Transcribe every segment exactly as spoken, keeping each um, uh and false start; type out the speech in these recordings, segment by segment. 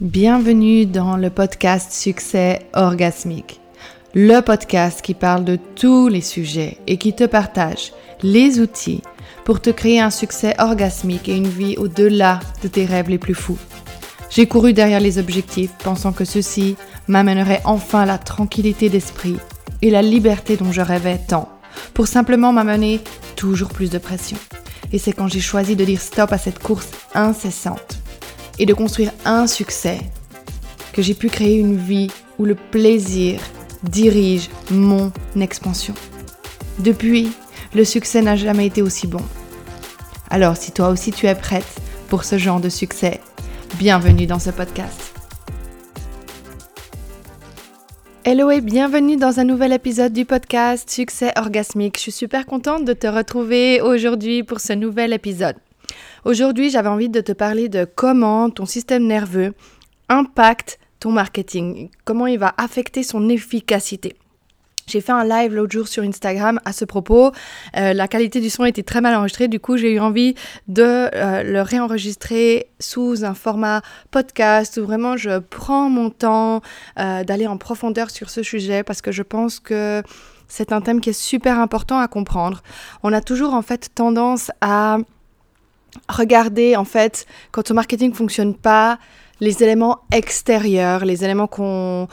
Bienvenue dans le podcast Succès Orgasmique, le podcast qui parle de tous les sujets et qui te partage les outils pour te créer un succès orgasmique et une vie au-delà de tes rêves les plus fous. J'ai couru derrière les objectifs, pensant que ceci m'amènerait enfin la tranquillité d'esprit et la liberté dont je rêvais tant, pour simplement m'amener toujours plus de pression. Et c'est quand j'ai choisi de dire stop à cette course incessante et de construire un succès, que j'ai pu créer une vie où le plaisir dirige mon expansion. Depuis, le succès n'a jamais été aussi bon. Alors si toi aussi tu es prête pour ce genre de succès, bienvenue dans ce podcast. Hello et bienvenue dans un nouvel épisode du podcast Succès Orgasmique. Je suis super contente de te retrouver aujourd'hui pour ce nouvel épisode. Aujourd'hui, j'avais envie de te parler de comment ton système nerveux impacte ton marketing, comment il va affecter son efficacité. J'ai fait un live l'autre jour sur Instagram à ce propos. Euh, la qualité du son était très mal enregistrée, du coup j'ai eu envie de euh, le réenregistrer sous un format podcast où vraiment je prends mon temps euh, d'aller en profondeur sur ce sujet parce que je pense que c'est un thème qui est super important à comprendre. On a toujours en fait tendance à regarder en fait quand le marketing ne fonctionne pas, les éléments extérieurs, les éléments qu'on...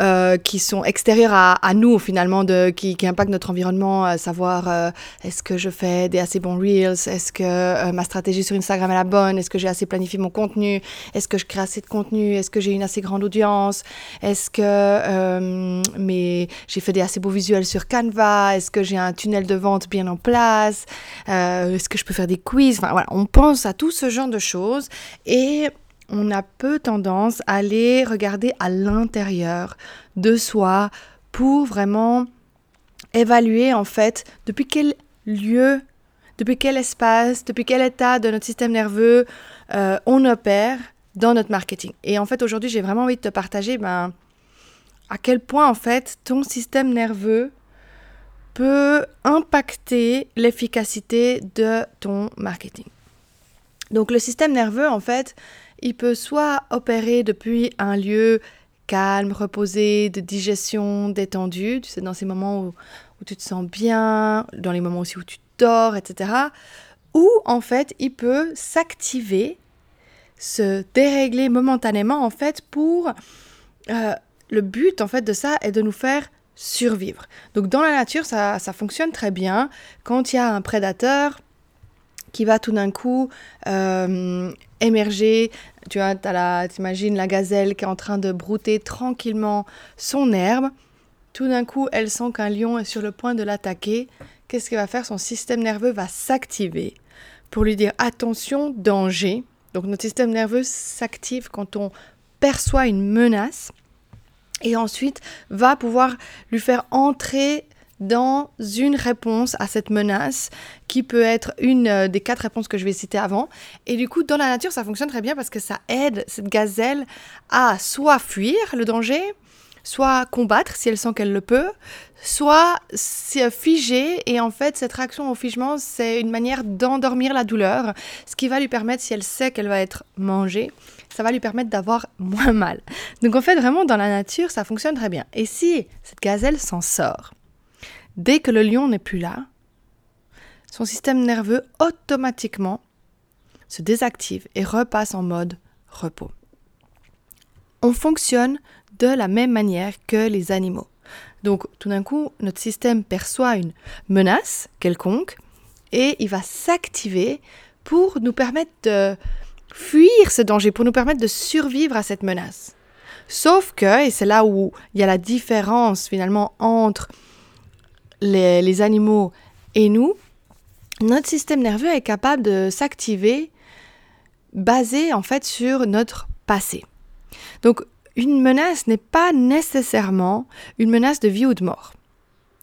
Euh, qui sont extérieurs à, à nous finalement, de, qui, qui impactent notre environnement, à savoir euh, est-ce que je fais des assez bons reels, est-ce que euh, ma stratégie sur Instagram est la bonne, est-ce que j'ai assez planifié mon contenu, est-ce que je crée assez de contenu, est-ce que j'ai une assez grande audience, est-ce que euh, mes, j'ai fait des assez beaux visuels sur Canva, est-ce que j'ai un tunnel de vente bien en place, euh, est-ce que je peux faire des quiz, enfin voilà, on pense à tout ce genre de choses et on a peu tendance à aller regarder à l'intérieur de soi pour vraiment évaluer en fait depuis quel lieu, depuis quel espace, depuis quel état de notre système nerveux euh, on opère dans notre marketing. Et en fait aujourd'hui j'ai vraiment envie de te partager ben, à quel point en fait ton système nerveux peut impacter l'efficacité de ton marketing. Donc le système nerveux en fait, il peut soit opérer depuis un lieu calme, reposé, de digestion, détendu, tu sais, dans ces moments où, où tu te sens bien, dans les moments aussi où tu dors, et cetera. Ou en fait, il peut s'activer, se dérégler momentanément en fait pour... Euh, le but en fait de ça est de nous faire survivre. Donc dans la nature, ça, ça fonctionne très bien. Quand il y a un prédateur qui va tout d'un coup euh, émerger, tu vois, t'as la, t'imagines la gazelle qui est en train de brouter tranquillement son herbe, tout d'un coup elle sent qu'un lion est sur le point de l'attaquer, qu'est-ce qu'elle va faire? Son système nerveux va s'activer pour lui dire attention, danger. Donc notre système nerveux s'active quand on perçoit une menace et ensuite va pouvoir lui faire entrer dans une réponse à cette menace qui peut être une des quatre réponses que je vais citer avant. Et du coup, dans la nature, ça fonctionne très bien parce que ça aide cette gazelle à soit fuir le danger, soit combattre si elle sent qu'elle le peut, soit se figer. Et en fait, cette réaction au figement, c'est une manière d'endormir la douleur, ce qui va lui permettre, si elle sait qu'elle va être mangée, ça va lui permettre d'avoir moins mal. Donc en fait, vraiment, dans la nature, ça fonctionne très bien. Et si cette gazelle s'en sort, dès que le lion n'est plus là, son système nerveux automatiquement se désactive et repasse en mode repos. On fonctionne de la même manière que les animaux. Donc tout d'un coup, notre système perçoit une menace quelconque et il va s'activer pour nous permettre de fuir ce danger, pour nous permettre de survivre à cette menace. Sauf que, et c'est là où il y a la différence finalement entre Les, les animaux et nous, notre système nerveux est capable de s'activer basé en fait sur notre passé. Donc une menace n'est pas nécessairement une menace de vie ou de mort.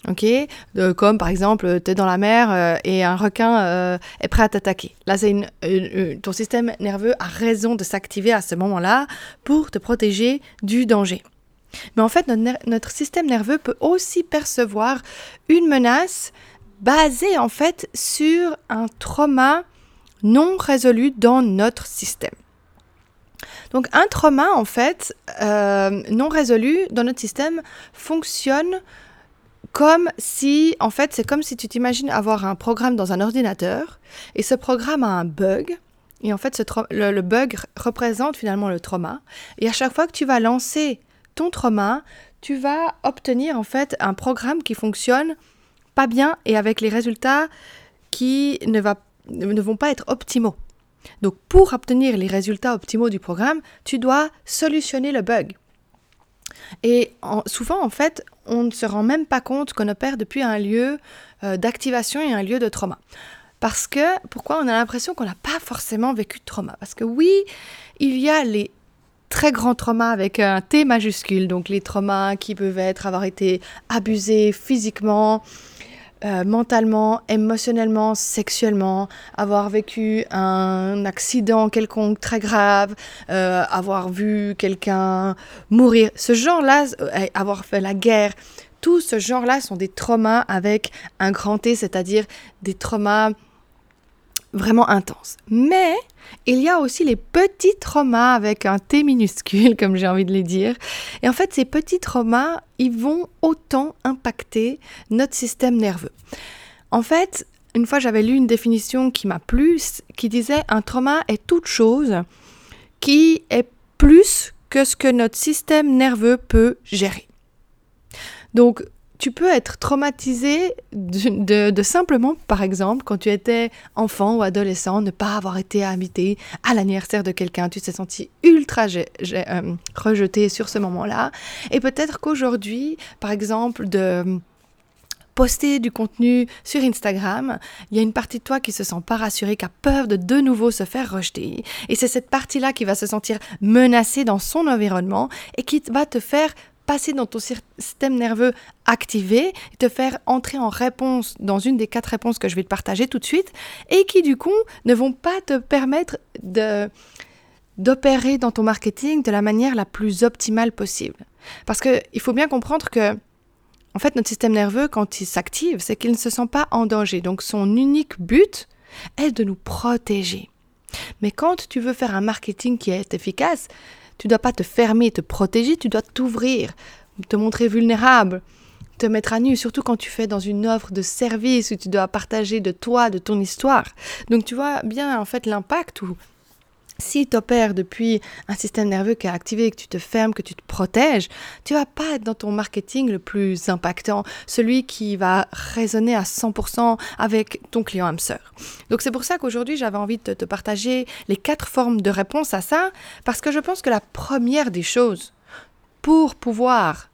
Ok, de, comme par exemple t'es dans la mer euh, et un requin euh, est prêt à t'attaquer. Là c'est une, une, une, ton système nerveux a raison de s'activer à ce moment-là pour te protéger du danger. Mais en fait, notre, ner- notre système nerveux peut aussi percevoir une menace basée en fait sur un trauma non résolu dans notre système. Donc un trauma, en fait, euh, non résolu dans notre système fonctionne comme si, en fait, c'est comme si tu t'imagines avoir un programme dans un ordinateur et ce programme a un bug. Et en fait, ce tra- le, le bug représente finalement le trauma. Et à chaque fois que tu vas lancer ton trauma, tu vas obtenir en fait un programme qui fonctionne pas bien et avec les résultats qui ne, va, ne vont pas être optimaux. Donc pour obtenir les résultats optimaux du programme, tu dois solutionner le bug. Et en, souvent en fait, on ne se rend même pas compte qu'on opère depuis un lieu euh, d'activation et un lieu de trauma. Parce que, pourquoi on a l'impression qu'on n'a pas forcément vécu de trauma ? Parce que oui, il y a les très grands traumas avec un T majuscule, donc les traumas qui peuvent être avoir été abusés physiquement, euh, mentalement, émotionnellement, sexuellement, avoir vécu un accident quelconque très grave, euh, avoir vu quelqu'un mourir, ce genre-là, euh, avoir fait la guerre. Tout ce genre-là sont des traumas avec un grand T, c'est-à-dire des traumas vraiment intense. Mais il y a aussi les petits traumas avec un T minuscule, comme j'ai envie de les dire. Et en fait, ces petits traumas, ils vont autant impacter notre système nerveux. En fait, une fois, j'avais lu une définition qui m'a plu, qui disait « un trauma est toute chose qui est plus que ce que notre système nerveux peut gérer ». Donc, tu peux être traumatisé de, de, de simplement, par exemple, quand tu étais enfant ou adolescent, ne pas avoir été invité à l'anniversaire de quelqu'un. Tu t'es senti ultra je, je, euh, rejeté sur ce moment-là. Et peut-être qu'aujourd'hui, par exemple, de poster du contenu sur Instagram, il y a une partie de toi qui se sent pas rassurée, qui a peur de de nouveau se faire rejeter. Et c'est cette partie-là qui va se sentir menacée dans son environnement et qui va te faire passer dans ton système nerveux activé, te faire entrer en réponse dans une des quatre réponses que je vais te partager tout de suite et qui du coup ne vont pas te permettre de, d'opérer dans ton marketing de la manière la plus optimale possible. Parce qu'il faut bien comprendre que en fait, notre système nerveux, quand il s'active, c'est qu'il ne se sent pas en danger. Donc son unique but est de nous protéger. Mais quand tu veux faire un marketing qui est efficace, tu ne dois pas te fermer, te protéger, tu dois t'ouvrir, te montrer vulnérable, te mettre à nu, surtout quand tu fais dans une offre de service où tu dois partager de toi, de ton histoire. Donc tu vois bien en fait l'impact où si tu opères depuis un système nerveux qui est activé, que tu te fermes, que tu te protèges, tu ne vas pas être dans ton marketing le plus impactant, celui qui va résonner à cent pour cent avec ton client âme sœur. Donc c'est pour ça qu'aujourd'hui, j'avais envie de te partager les quatre formes de réponse à ça, parce que je pense que la première des choses pour pouvoir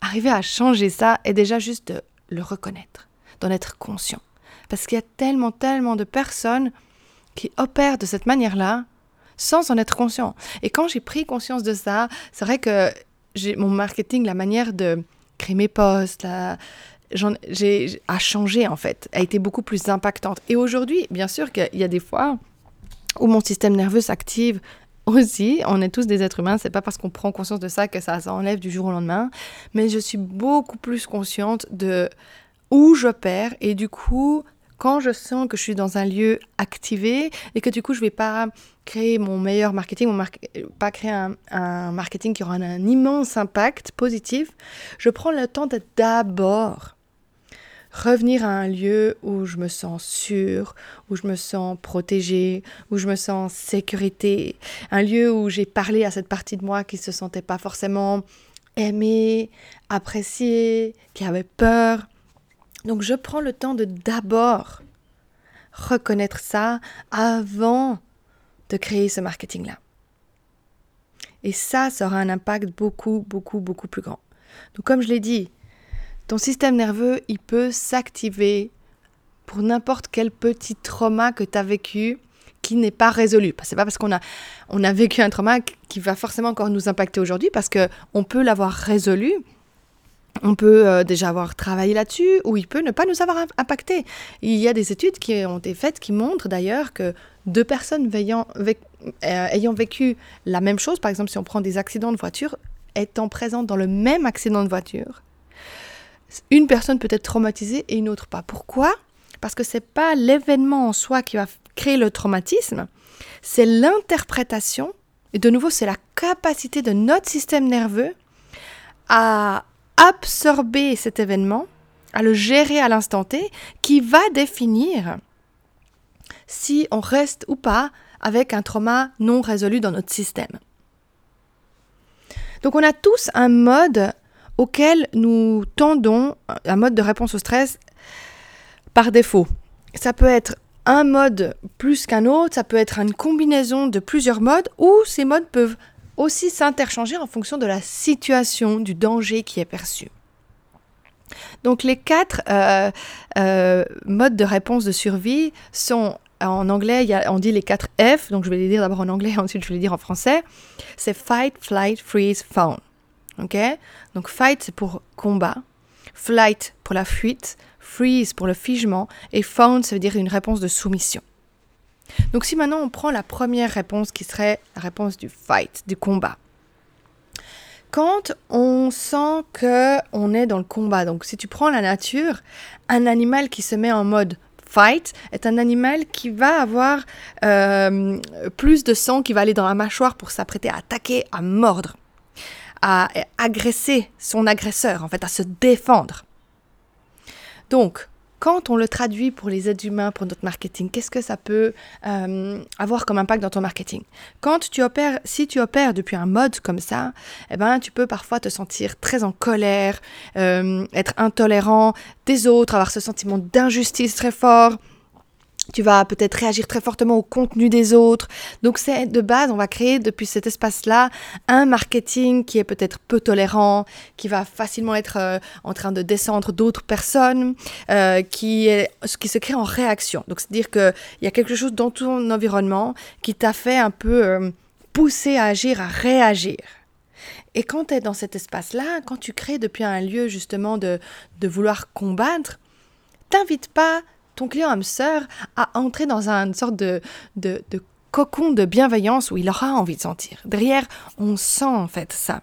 arriver à changer ça est déjà juste de le reconnaître, d'en être conscient. Parce qu'il y a tellement, tellement de personnes qui opèrent de cette manière-là, sans en être conscient. Et quand j'ai pris conscience de ça, c'est vrai que j'ai, mon marketing, la manière de créer mes posts, la, j'en, j'ai, a changé en fait, a été beaucoup plus impactante. Et aujourd'hui, bien sûr qu'il y a des fois où mon système nerveux s'active aussi, on est tous des êtres humains, c'est pas parce qu'on prend conscience de ça que ça s'enlève du jour au lendemain, mais je suis beaucoup plus consciente de où j'opère et du coup, quand je sens que je suis dans un lieu activé et que du coup, je ne vais pas créer mon meilleur marketing, mon mar- pas créer un, un marketing qui aura un, un immense impact positif, je prends le temps de d'abord revenir à un lieu où je me sens sûre, où je me sens protégée, où je me sens en sécurité, un lieu où j'ai parlé à cette partie de moi qui ne se sentait pas forcément aimée, appréciée, qui avait peur. Donc, je prends le temps de d'abord reconnaître ça avant de créer ce marketing-là. Et ça, ça aura un impact beaucoup, beaucoup, beaucoup plus grand. Donc, comme je l'ai dit, ton système nerveux, il peut s'activer pour n'importe quel petit trauma que tu as vécu qui n'est pas résolu. C'est pas parce qu'on a, on a vécu un trauma qui va forcément encore nous impacter aujourd'hui parce qu'on peut l'avoir résolu. On peut euh, déjà avoir travaillé là-dessus ou il peut ne pas nous avoir impacté. Il y a des études qui ont été faites qui montrent d'ailleurs que deux personnes veillant, ve- euh, ayant vécu la même chose, par exemple si on prend des accidents de voiture, étant présentes dans le même accident de voiture, une personne peut être traumatisée et une autre pas. Pourquoi ? Parce que ce n'est pas l'événement en soi qui va créer le traumatisme, c'est l'interprétation Et de nouveau, c'est la capacité de notre système nerveux à absorber cet événement, à le gérer à l'instant T, qui va définir si on reste ou pas avec un trauma non résolu dans notre système. Donc on a tous un mode auquel nous tendons, un mode de réponse au stress par défaut. Ça peut être un mode plus qu'un autre, ça peut être une combinaison de plusieurs modes, ou ces modes peuvent aussi s'interchanger en fonction de la situation, du danger qui est perçu. Donc les quatre euh, euh, modes de réponse de survie sont, en anglais, il y a, on dit les quatre F, donc je vais les dire d'abord en anglais, ensuite je vais les dire en français. C'est fight, flight, freeze, fawn. Okay? Donc fight, c'est pour combat, flight pour la fuite, freeze pour le figement, et fawn, ça veut dire une réponse de soumission. Donc si maintenant on prend la première réponse qui serait la réponse du fight, du combat. Quand on sent qu'on est dans le combat, donc si tu prends la nature, un animal qui se met en mode fight est un animal qui va avoir euh, plus de sang qui va aller dans la mâchoire pour s'apprêter à attaquer, à mordre, à agresser son agresseur, en fait, à se défendre. Donc, quand on le traduit pour les êtres humains, pour notre marketing, qu'est-ce que ça peut euh, avoir comme impact dans ton marketing ? Quand tu opères, si tu opères depuis un mode comme ça, eh ben, tu peux parfois te sentir très en colère, euh, être intolérant des autres, avoir ce sentiment d'injustice très fort. Tu vas peut-être réagir très fortement au contenu des autres. Donc, c'est de base, on va créer depuis cet espace-là un marketing qui est peut-être peu tolérant, qui va facilement être euh, en train de descendre d'autres personnes, euh, qui, est, qui se crée en réaction. Donc, c'est-à-dire qu'il y a quelque chose dans ton environnement qui t'a fait un peu euh, pousser à agir, à réagir. Et quand tu es dans cet espace-là, quand tu crées depuis un lieu justement de, de vouloir combattre, t'invites pas ton client âme sœur à entrer dans une sorte de, de, de cocon de bienveillance où il aura envie de sentir. Derrière, on sent en fait ça.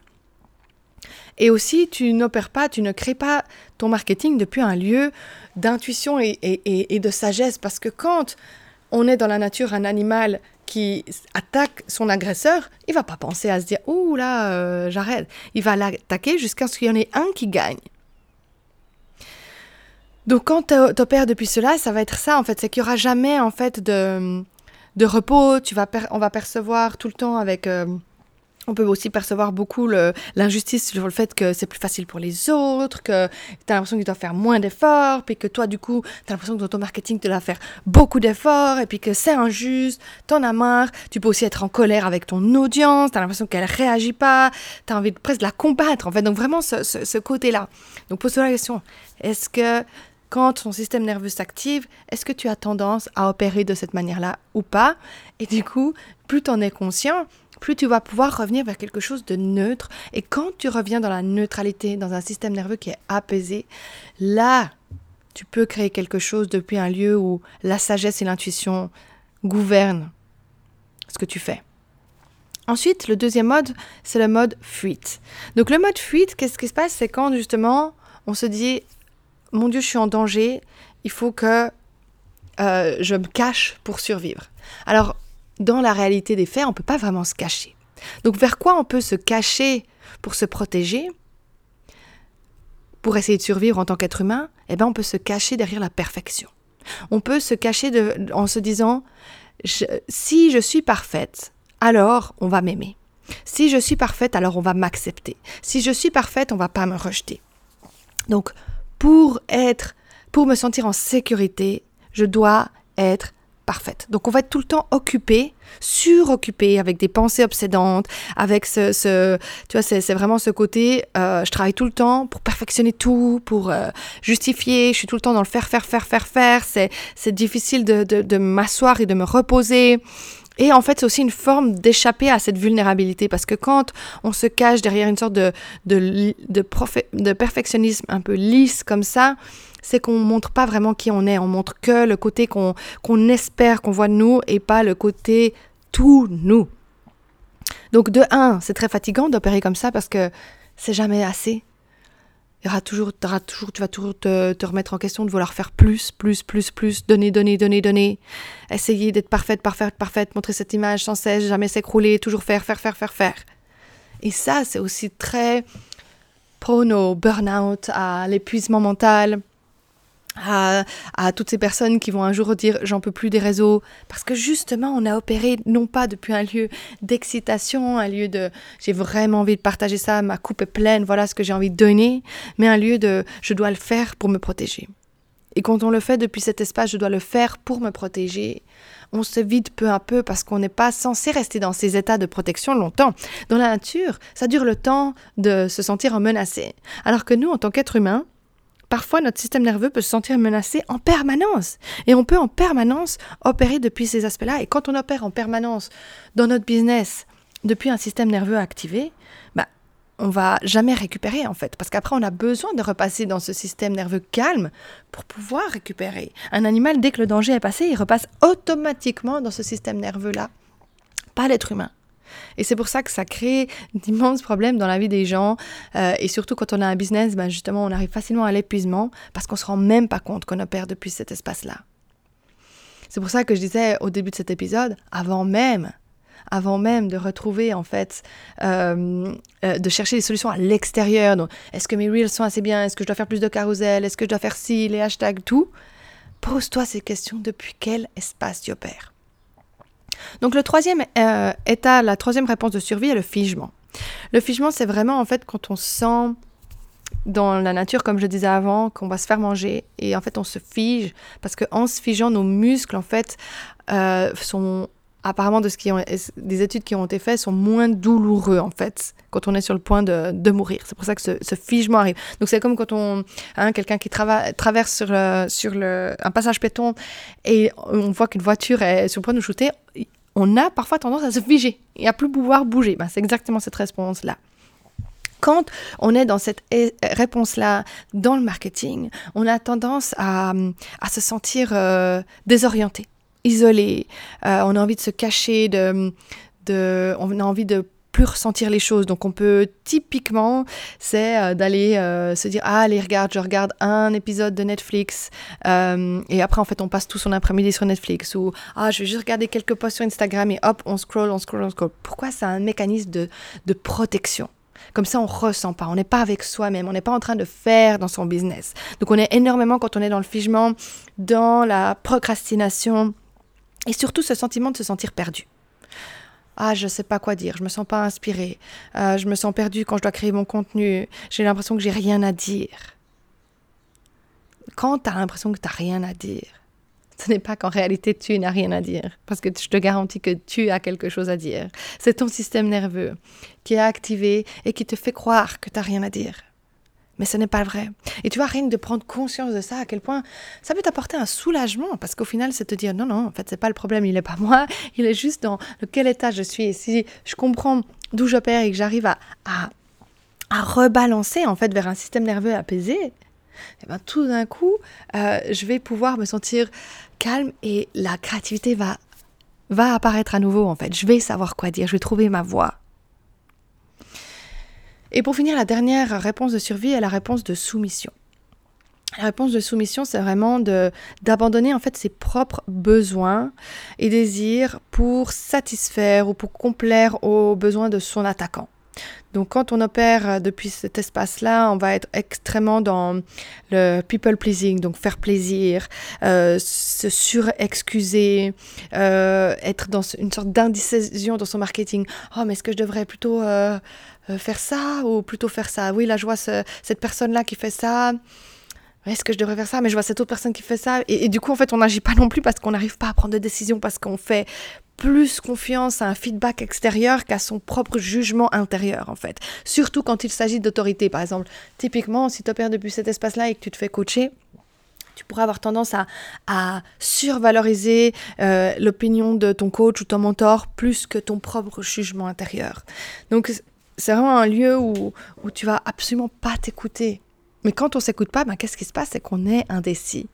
Et aussi, tu n'opères pas, tu ne crées pas ton marketing depuis un lieu d'intuition et, et, et, et de sagesse. Parce que quand on est dans la nature, un animal qui attaque son agresseur, il ne va pas penser à se dire « Ouh là, euh, j'arrête ». Il va l'attaquer jusqu'à ce qu'il y en ait un qui gagne. Donc quand tu opères depuis cela, ça va être ça en fait, c'est qu'il n'y aura jamais en fait de, de repos, tu vas per, on va percevoir tout le temps avec... Euh, on peut aussi percevoir beaucoup le, l'injustice sur le fait que c'est plus facile pour les autres, que tu as l'impression qu'ils doivent faire moins d'efforts, puis que toi du coup, tu as l'impression que dans ton marketing, tu dois faire beaucoup d'efforts, et puis que c'est injuste, tu en as marre, tu peux aussi être en colère avec ton audience, tu as l'impression qu'elle ne réagit pas, tu as envie de, presque de la combattre en fait, donc vraiment ce, ce, ce côté-là. Donc pose-toi la question, est-ce que... Quand ton système nerveux s'active, est-ce que tu as tendance à opérer de cette manière-là ou pas ? Et du coup, plus tu en es conscient, plus tu vas pouvoir revenir vers quelque chose de neutre. Et quand tu reviens dans la neutralité, dans un système nerveux qui est apaisé, là, tu peux créer quelque chose depuis un lieu où la sagesse et l'intuition gouvernent ce que tu fais. Ensuite, le deuxième mode, c'est le mode fuite. Donc le mode fuite, qu'est-ce qui se passe ? C'est quand justement, on se dit... Mon Dieu, je suis en danger, il faut que euh, je me cache pour survivre. Alors, dans la réalité des faits, on ne peut pas vraiment se cacher. Donc, vers quoi on peut se cacher pour se protéger, pour essayer de survivre en tant qu'être humain ? Eh bien, on peut se cacher derrière la perfection. On peut se cacher de, en se disant, je, si je suis parfaite, alors on va m'aimer. Si je suis parfaite, alors on va m'accepter. Si je suis parfaite, on ne va pas me rejeter. Donc, Pour être, pour me sentir en sécurité, je dois être parfaite. Donc, on va être tout le temps occupé, suroccupé, avec des pensées obsédantes, avec ce, ce tu vois, c'est, c'est vraiment ce côté, euh, je travaille tout le temps pour perfectionner tout, pour euh, justifier, je suis tout le temps dans le faire, faire, faire, faire, faire, c'est, c'est difficile de, de, de m'asseoir et de me reposer. Et en fait, c'est aussi une forme d'échapper à cette vulnérabilité, parce que quand on se cache derrière une sorte de, de, de, profé, de perfectionnisme un peu lisse comme ça, c'est qu'on ne montre pas vraiment qui on est, on montre que le côté qu'on, qu'on espère qu'on voit de nous et pas le côté tout nous. Donc de un, c'est très fatigant d'opérer comme ça parce que c'est jamais assez. Il y aura toujours, tu auras toujours, tu vas toujours te, te remettre en question, de vouloir faire plus, plus, plus, plus, donner, donner, donner, donner, essayer d'être parfaite, parfaite, parfaite, montrer cette image sans cesse, jamais s'écrouler, toujours faire, faire, faire, faire, faire. Et ça, c'est aussi très prone au burn-out, à l'épuisement mental, à, à toutes ces personnes qui vont un jour dire « j'en peux plus des réseaux », parce que justement, on a opéré non pas depuis un lieu d'excitation, un lieu de « j'ai vraiment envie de partager ça, ma coupe est pleine, voilà ce que j'ai envie de donner », mais un lieu de « je dois le faire pour me protéger ». Et quand on le fait depuis cet espace, je dois le faire pour me protéger, on se vide peu à peu parce qu'on n'est pas censé rester dans ces états de protection longtemps. Dans la nature, ça dure le temps de se sentir menacé. Alors que nous, en tant qu'êtres humains, parfois notre système nerveux peut se sentir menacé en permanence. Et on peut en permanence opérer depuis ces aspects-là. Et quand on opère en permanence dans notre business depuis un système nerveux activé, bah, on ne va jamais récupérer en fait, parce qu'après on a besoin de repasser dans ce système nerveux calme pour pouvoir récupérer. Un animal, dès que le danger est passé, il repasse automatiquement dans ce système nerveux-là, pas l'être humain. Et c'est pour ça que ça crée d'immenses problèmes dans la vie des gens, euh, et surtout quand on a un business, ben justement on arrive facilement à l'épuisement, parce qu'on ne se rend même pas compte qu'on opère depuis cet espace-là. C'est pour ça que je disais au début de cet épisode, avant même... avant même de retrouver, en fait, euh, euh, de chercher des solutions à l'extérieur. Donc, est-ce que mes reels sont assez bien ? Est-ce que je dois faire plus de carousel ? Est-ce que je dois faire ci, les hashtags, tout ? Pose-toi ces questions, depuis quel espace tu opères ? Donc, le troisième euh, état, la troisième réponse de survie est le figement. Le figement, c'est vraiment, en fait, quand on sent dans la nature, comme je disais avant, qu'on va se faire manger et, en fait, on se fige parce qu'en se figeant, nos muscles, en fait, euh, sont... apparemment, de ce qui ont, des études qui ont été faites sont moins douloureux, en fait, quand on est sur le point de, de mourir. C'est pour ça que ce, ce figement arrive. Donc, c'est comme quand on, hein, quelqu'un qui trava- traverse sur, le, sur le, un passage péton et on voit qu'une voiture est sur le point de nous shooter, on a parfois tendance à se figer et à plus pouvoir bouger. Ben, c'est exactement cette réponse-là. Quand on est dans cette réponse-là, dans le marketing, on a tendance à, à se sentir euh, désorienté, isolé, euh, on a envie de se cacher, de, de, on a envie de plus ressentir les choses. Donc on peut typiquement, c'est euh, d'aller euh, se dire « Ah, allez, regarde, je regarde un épisode de Netflix euh, » et après, en fait, on passe tout son après-midi sur Netflix, ou « Ah, je vais juste regarder quelques posts sur Instagram » et hop, on scroll, on scroll, on scroll. Pourquoi ? C'est un mécanisme de, de protection. Comme ça, on ne ressent pas, on n'est pas avec soi-même, on n'est pas en train de faire dans son business. Donc on est énormément, quand on est dans le figement, dans la procrastination, et surtout ce sentiment de se sentir perdu. Ah, je ne sais pas quoi dire, je ne me sens pas inspirée, euh, je me sens perdue quand je dois créer mon contenu, j'ai l'impression que j'ai rien à dire. Quand tu as l'impression que tu n'as rien à dire, ce n'est pas qu'en réalité tu n'as rien à dire, parce que je te garantis que tu as quelque chose à dire. C'est ton système nerveux qui est activé et qui te fait croire que tu n'as rien à dire. Mais ce n'est pas vrai. Et tu vois, rien que de prendre conscience de ça, à quel point ça peut t'apporter un soulagement, parce qu'au final, c'est te dire non, non, en fait, c'est pas le problème, il est pas moi, il est juste dans quel état je suis. Et si je comprends d'où j'opère et que j'arrive à, à, à rebalancer, en fait, vers un système nerveux apaisé, eh ben, tout d'un coup, euh, je vais pouvoir me sentir calme et la créativité va, va apparaître à nouveau, en fait. Je vais savoir quoi dire, je vais trouver ma voix. Et pour finir, la dernière réponse de survie est la réponse de soumission. La réponse de soumission, c'est vraiment de, d'abandonner en fait ses propres besoins et désirs pour satisfaire ou pour complaire aux besoins de son attaquant. Donc quand on opère depuis cet espace-là, on va être extrêmement dans le people pleasing, donc faire plaisir, euh, se surexcuser, euh, être dans une sorte d'indécision dans son marketing. Oh, mais est-ce que je devrais plutôt euh, faire ça ou plutôt faire ça ? Oui, là je vois ce, cette personne-là qui fait ça. Est-ce que je devrais faire ça ? Mais je vois cette autre personne qui fait ça. Et, et du coup, en fait, on n'agit pas non plus parce qu'on n'arrive pas à prendre de décision, parce qu'on fait plus confiance à un feedback extérieur qu'à son propre jugement intérieur, en fait. Surtout quand il s'agit d'autorité, par exemple. Typiquement, si tu opères depuis cet espace-là et que tu te fais coacher, tu pourras avoir tendance à, à survaloriser euh, l'opinion de ton coach ou ton mentor plus que ton propre jugement intérieur. Donc, c'est vraiment un lieu où, où tu vas absolument pas t'écouter. Mais quand on ne s'écoute pas, ben, qu'est-ce qui se passe ? C'est qu'on est indécis.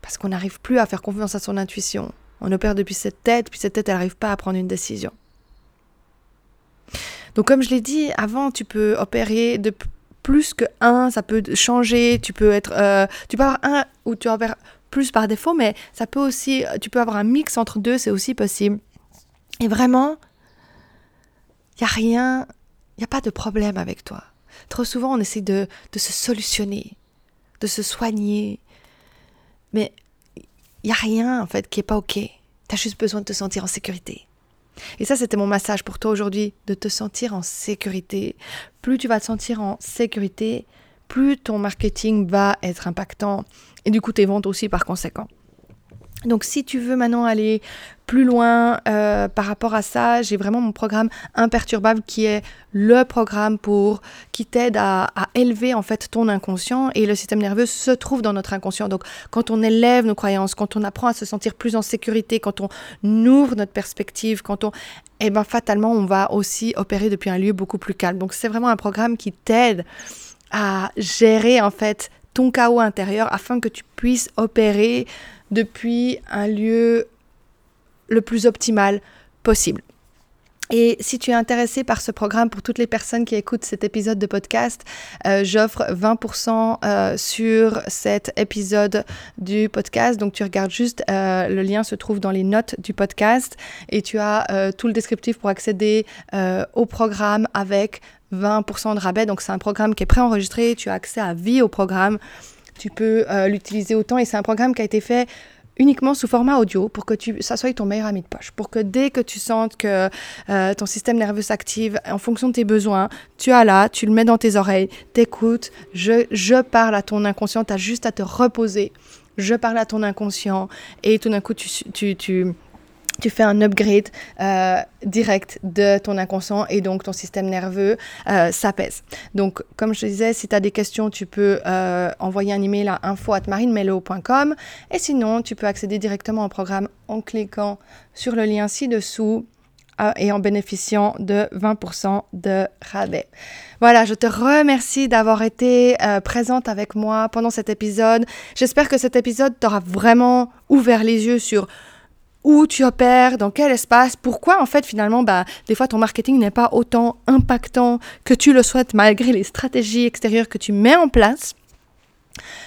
Parce qu'on n'arrive plus à faire confiance à son intuition. On opère depuis cette tête, puis cette tête, elle n'arrive pas à prendre une décision. Donc comme je l'ai dit, avant, tu peux opérer de, plus que un, ça peut changer, tu peux être, euh, tu peux avoir un ou tu vas avoir plus par défaut, mais ça peut aussi, tu peux avoir un mix entre deux, c'est aussi possible. Et vraiment, il n'y a rien, il n'y a pas de problème avec toi. Trop souvent, on essaie de, de se solutionner, de se soigner, mais il n'y a rien en fait qui n'est pas ok. Tu as juste besoin de te sentir en sécurité. Et ça, c'était mon message pour toi aujourd'hui, de te sentir en sécurité. Plus tu vas te sentir en sécurité, plus ton marketing va être impactant. Et du coup, tes ventes aussi par conséquent. Donc, si tu veux maintenant aller plus loin euh, par rapport à ça, j'ai vraiment mon programme Imperturbable qui est le programme pour qui t'aide à, à élever en fait ton inconscient, et le système nerveux se trouve dans notre inconscient. Donc, quand on élève nos croyances, quand on apprend à se sentir plus en sécurité, quand on ouvre notre perspective, quand on, eh ben fatalement, on va aussi opérer depuis un lieu beaucoup plus calme. Donc, c'est vraiment un programme qui t'aide à gérer en fait ton chaos intérieur afin que tu puisses opérer depuis un lieu le plus optimal possible. Et si tu es intéressé par ce programme, pour toutes les personnes qui écoutent cet épisode de podcast, euh, j'offre vingt pour cent euh, sur cet épisode du podcast. Donc, tu regardes juste, euh, le lien se trouve dans les notes du podcast et tu as euh, tout le descriptif pour accéder euh, au programme avec vingt pour cent de rabais. Donc, c'est un programme qui est préenregistré, tu as accès à vie au programme. Tu peux euh, l'utiliser autant, et c'est un programme qui a été fait uniquement sous format audio pour que tu, ça soit ton meilleur ami de poche, pour que dès que tu sentes que euh, ton système nerveux s'active en fonction de tes besoins, tu as là, tu le mets dans tes oreilles, t'écoutes, je, je parle à ton inconscient, t'as juste à te reposer, je parle à ton inconscient, et tout d'un coup tu, tu, tu, tu fais un upgrade euh, direct de ton inconscient, et donc ton système nerveux euh, s'apaise. Donc, comme je te disais, si tu as des questions, tu peux euh, envoyer un email à info arobase marinemelo point com, et sinon, tu peux accéder directement au programme en cliquant sur le lien ci-dessous euh, et en bénéficiant de vingt pour cent de rabais. Voilà, je te remercie d'avoir été euh, présente avec moi pendant cet épisode. J'espère que cet épisode t'aura vraiment ouvert les yeux sur où tu opères, dans quel espace, pourquoi en fait finalement, bah, des fois ton marketing n'est pas autant impactant que tu le souhaites malgré les stratégies extérieures que tu mets en place.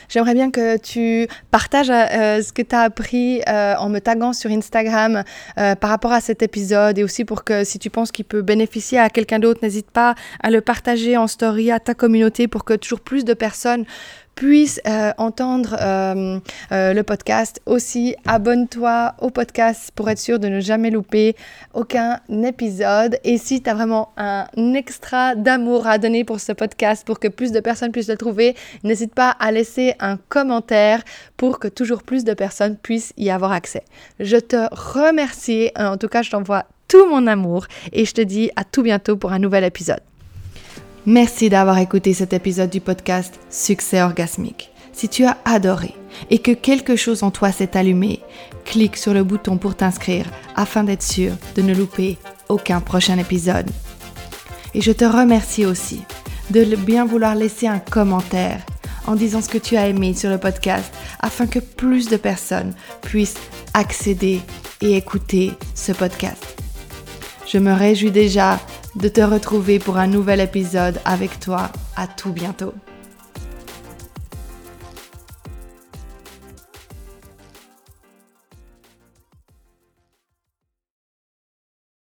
J'aimerais bien que tu partages euh, ce que tu as appris euh, en me taguant sur Instagram euh, par rapport à cet épisode, et aussi pour que si tu penses qu'il peut bénéficier à quelqu'un d'autre, n'hésite pas à le partager en story à ta communauté pour que toujours plus de personnes puissent euh, entendre euh, euh, le podcast. Aussi, abonne-toi au podcast pour être sûr de ne jamais louper aucun épisode. Et si tu as vraiment un extra d'amour à donner pour ce podcast, pour que plus de personnes puissent le trouver, n'hésite pas à laisser un commentaire pour que toujours plus de personnes puissent y avoir accès. Je te remercie. En tout cas, je t'envoie tout mon amour et je te dis à tout bientôt pour un nouvel épisode. Merci d'avoir écouté cet épisode du podcast Succès Orgasmique. Si tu as adoré et que quelque chose en toi s'est allumé, clique sur le bouton pour t'inscrire afin d'être sûr de ne louper aucun prochain épisode. Et je te remercie aussi de bien vouloir laisser un commentaire en disant ce que tu as aimé sur le podcast afin que plus de personnes puissent accéder et écouter ce podcast. Je me réjouis déjà de te retrouver pour un nouvel épisode avec toi. À tout bientôt.